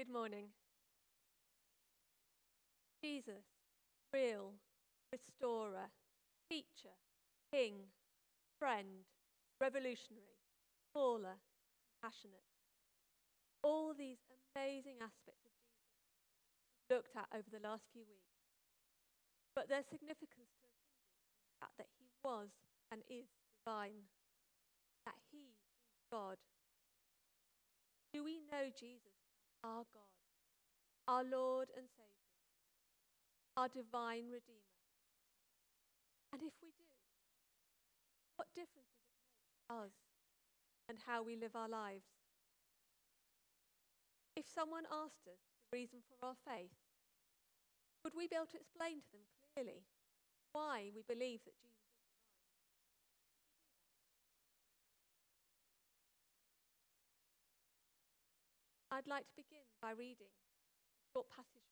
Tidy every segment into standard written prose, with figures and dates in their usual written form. Good morning. Jesus, real, restorer, teacher, king, friend, revolutionary, caller, compassionate. All these amazing aspects of Jesus we've looked at over the last few weeks. But their significance to us hinges on the fact that he was and is divine, that he is God. Do we know Jesus as our God, our Lord and Saviour, our divine Redeemer? And if we do, what difference does it make to us and how we live our lives? If someone asked us the reason for our faith, would we be able to explain to them clearly why we believe that Jesus is divine? I'd like to begin by reading a short passage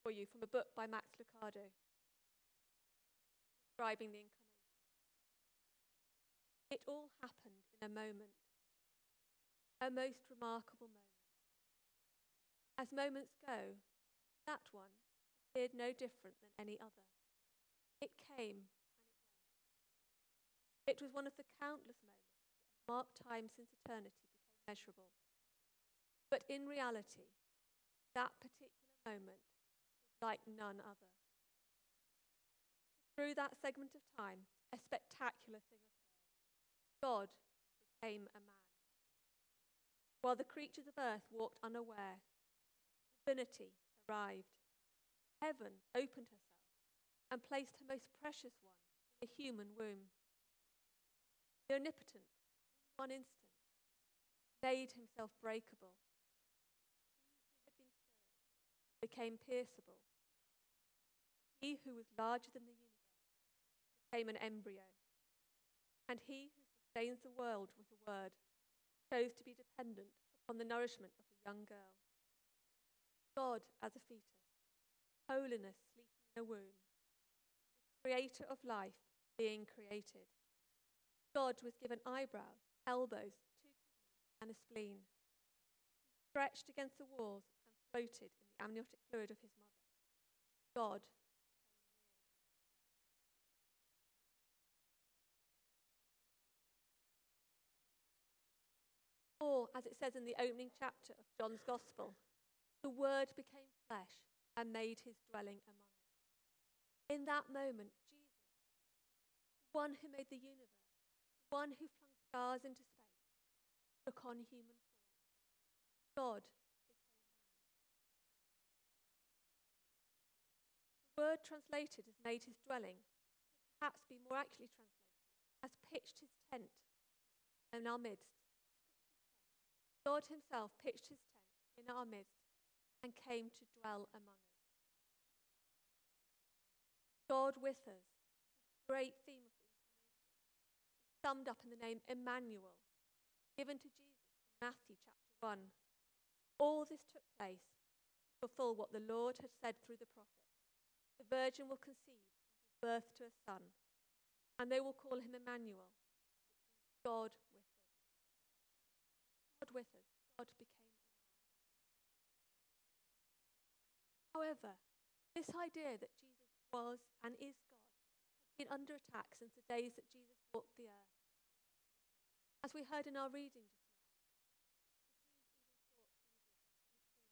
for you from a book by Max Lucado, describing the Incarnation. It all happened in a moment, a most remarkable moment. As moments go, that one appeared no different than any other. It came and it went. It was one of the countless moments that marked time since eternity became measurable. But in reality, that particular moment like none other. Through that segment of time, a spectacular thing occurred. God became a man. While the creatures of earth walked unaware, divinity arrived. Heaven opened herself and placed her most precious one in a human womb. The omnipotent, in one instant, made himself breakable. He who had been spirit became pierceable. He who was larger than the universe became an embryo, and he who sustains the world with a word chose to be dependent upon the nourishment of a young girl. God as a fetus, holiness sleeping in a womb, the creator of life being created. God was given eyebrows, elbows, two kidneys and a spleen. He stretched against the walls and floated in the amniotic fluid of his mother. God came near. Or, as it says in the opening chapter of John's Gospel, the Word became flesh and made his dwelling among us. In that moment, Jesus, the one who made the universe, the one who flung stars into space, took on human form. God became man. The word translated as made his dwelling could perhaps be more accurately translated as pitched his tent in our midst. God himself pitched his tent in our midst and came to dwell among us. God with us, this great theme of the Incarnation, is summed up in the name Emmanuel, given to Jesus in Matthew chapter 1. All this took place to fulfill what the Lord had said through the prophet. The virgin will conceive and give birth to a son, and they will call him Emmanuel, which means God with us. God with us, God became. However, this idea that Jesus was and is God has been under attack since the days that Jesus walked the earth. As we heard in our reading just now, the Jews even thought Jesus was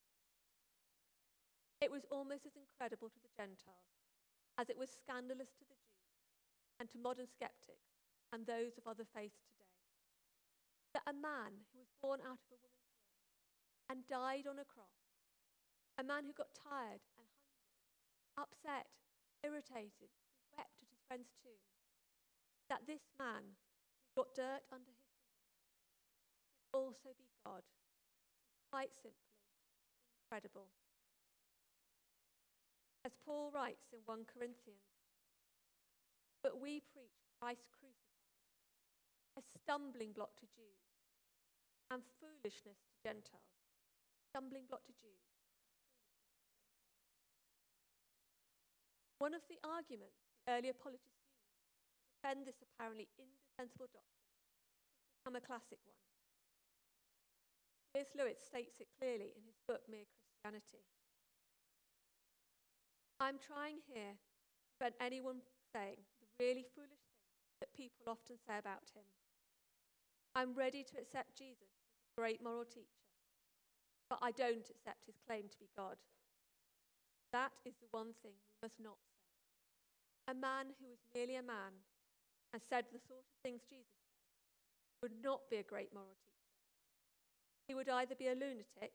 demon possessed. It was almost as incredible to the Gentiles as it was scandalous to the Jews and to modern sceptics and those of other faiths today, that a man who was born out of a woman's womb and died on a cross, a man who got tired and hungry, upset, irritated, who wept at his friend's tomb, that this man who got dirt under his fingernails should also be God, is quite simply incredible. As Paul writes in 1 Corinthians, "But we preach Christ crucified, a stumbling block to Jews, and foolishness to Gentiles." Stumbling block to Jews. One of the arguments the early apologists used to defend this apparently indefensible doctrine has become a classic one. C.S. Lewis states it clearly in his book, Mere Christianity. I'm trying here to prevent anyone saying the really foolish things that people often say about him. I'm ready to accept Jesus as a great moral teacher, but I don't accept his claim to be God. That is the one thing we must not say. A man who is merely a man and said the sort of things Jesus said would not be a great moral teacher. He would either be a lunatic,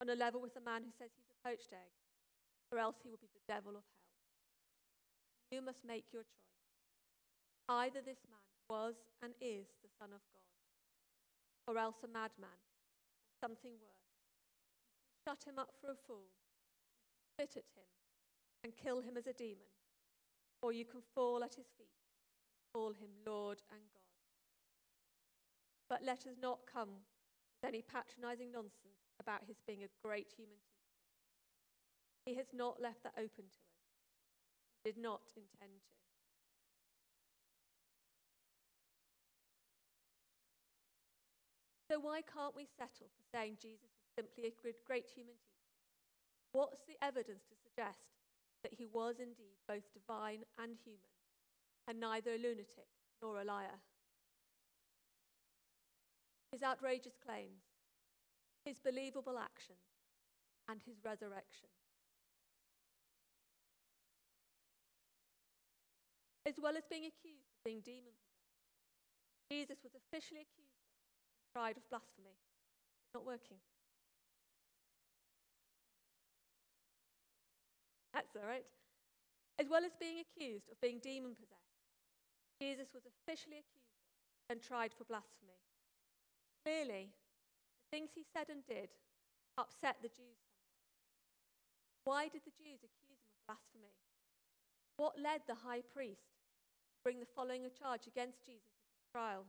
on a level with a man who says he's a poached egg, or else he would be the devil of hell. You must make your choice. Either this man was and is the Son of God, or else a madman, or something worse. You can shut him up for a fool, you can spit at him, and kill him as a demon, or you can fall at his feet and call him Lord and God. But let us not come with any patronizing nonsense about his being a great human teacher. He has not left that open to us. He did not intend to. So why can't we settle for saying Jesus was simply a great human teacher? What's the evidence to suggest that he was indeed both divine and human, and neither a lunatic nor a liar? His outrageous claims, his believable actions, and his resurrection. As well as being accused of being demon-possessed, Jesus was officially accused of and tried of blasphemy. It's not working. That's all right. As well as being accused of being demon-possessed, Jesus was officially accused of and tried for blasphemy. Clearly, the things he said and did upset the Jews somewhat. Why did the Jews accuse him of blasphemy? What led the high priest to bring the following charge against Jesus at his trial?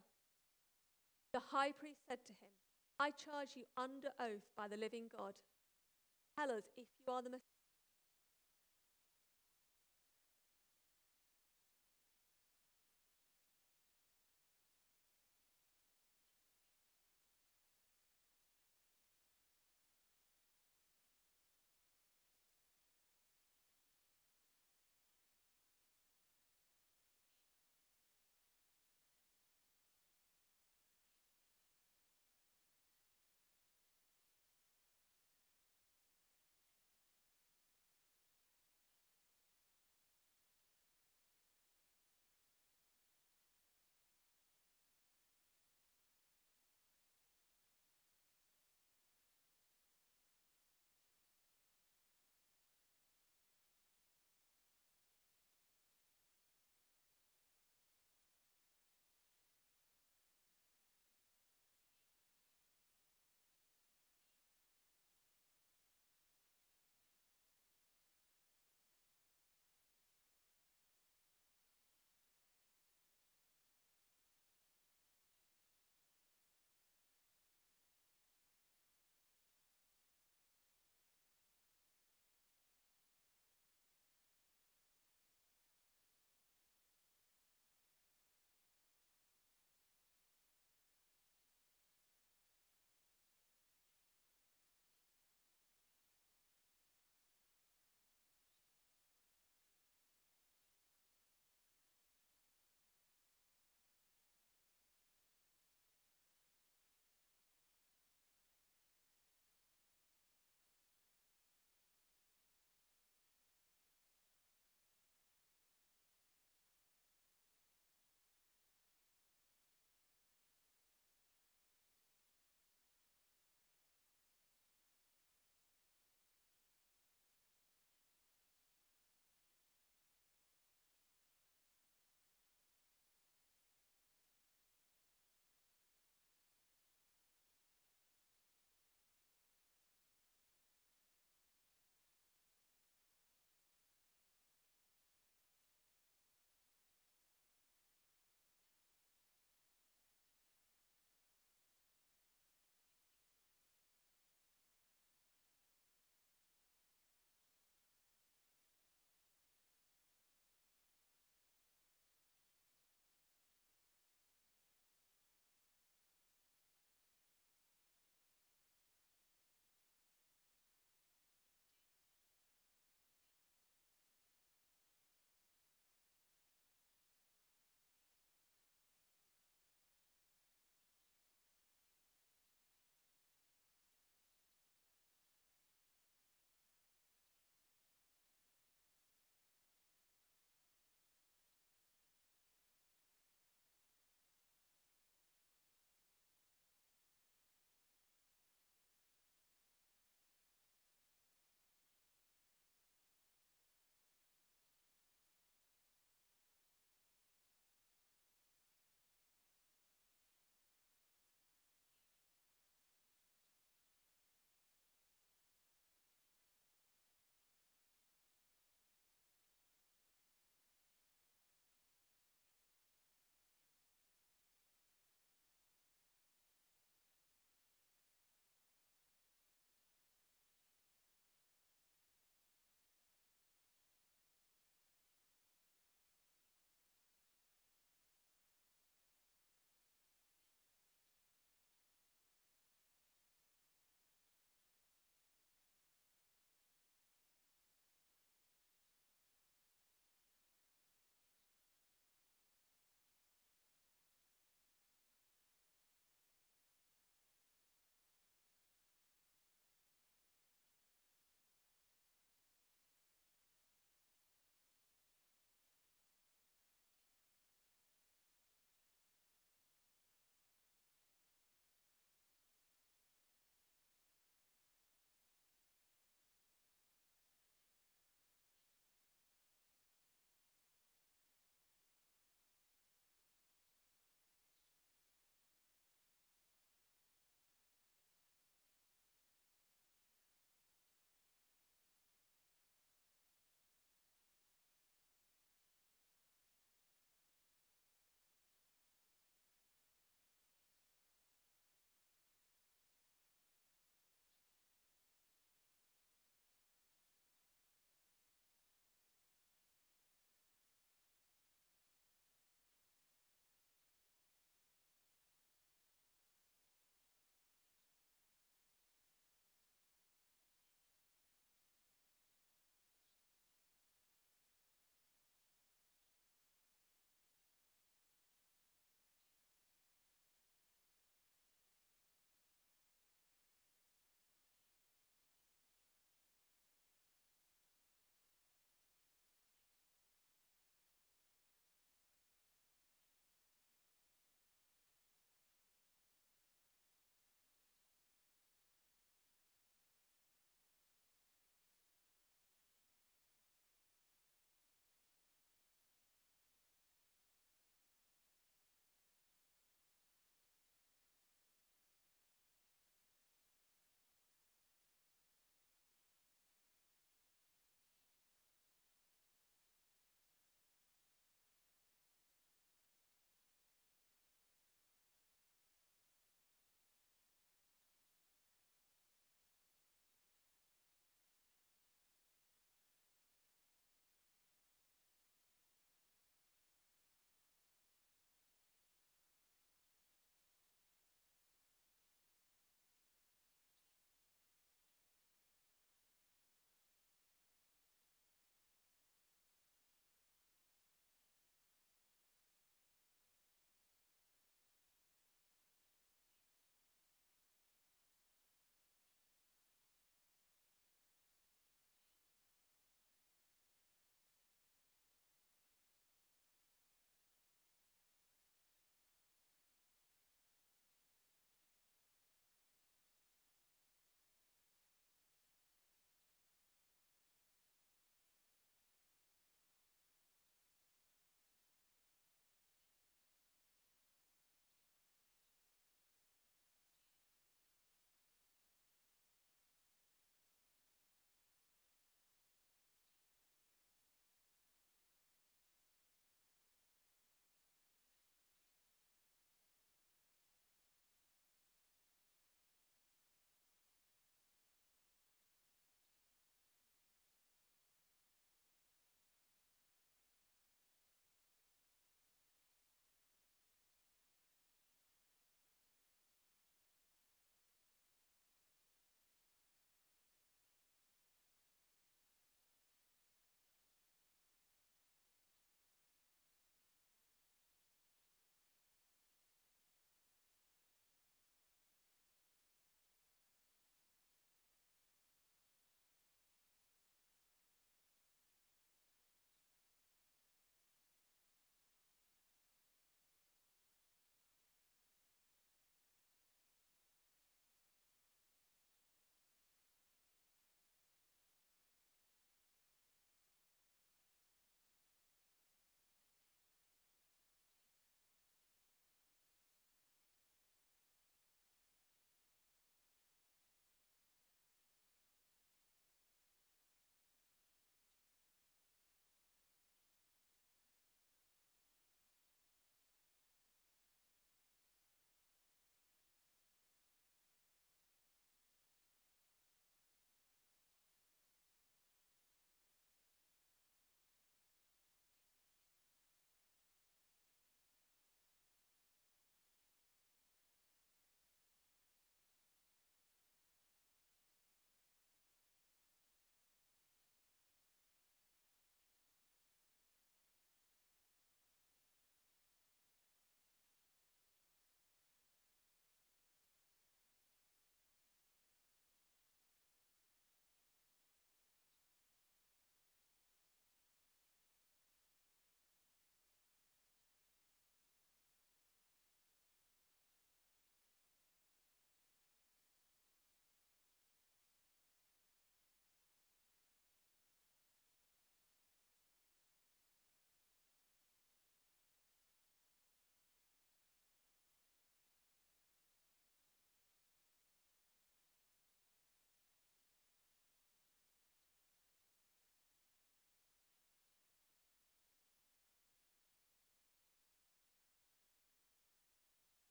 The high priest said to him, I charge you under oath by the living God. Tell us if you are the Messiah,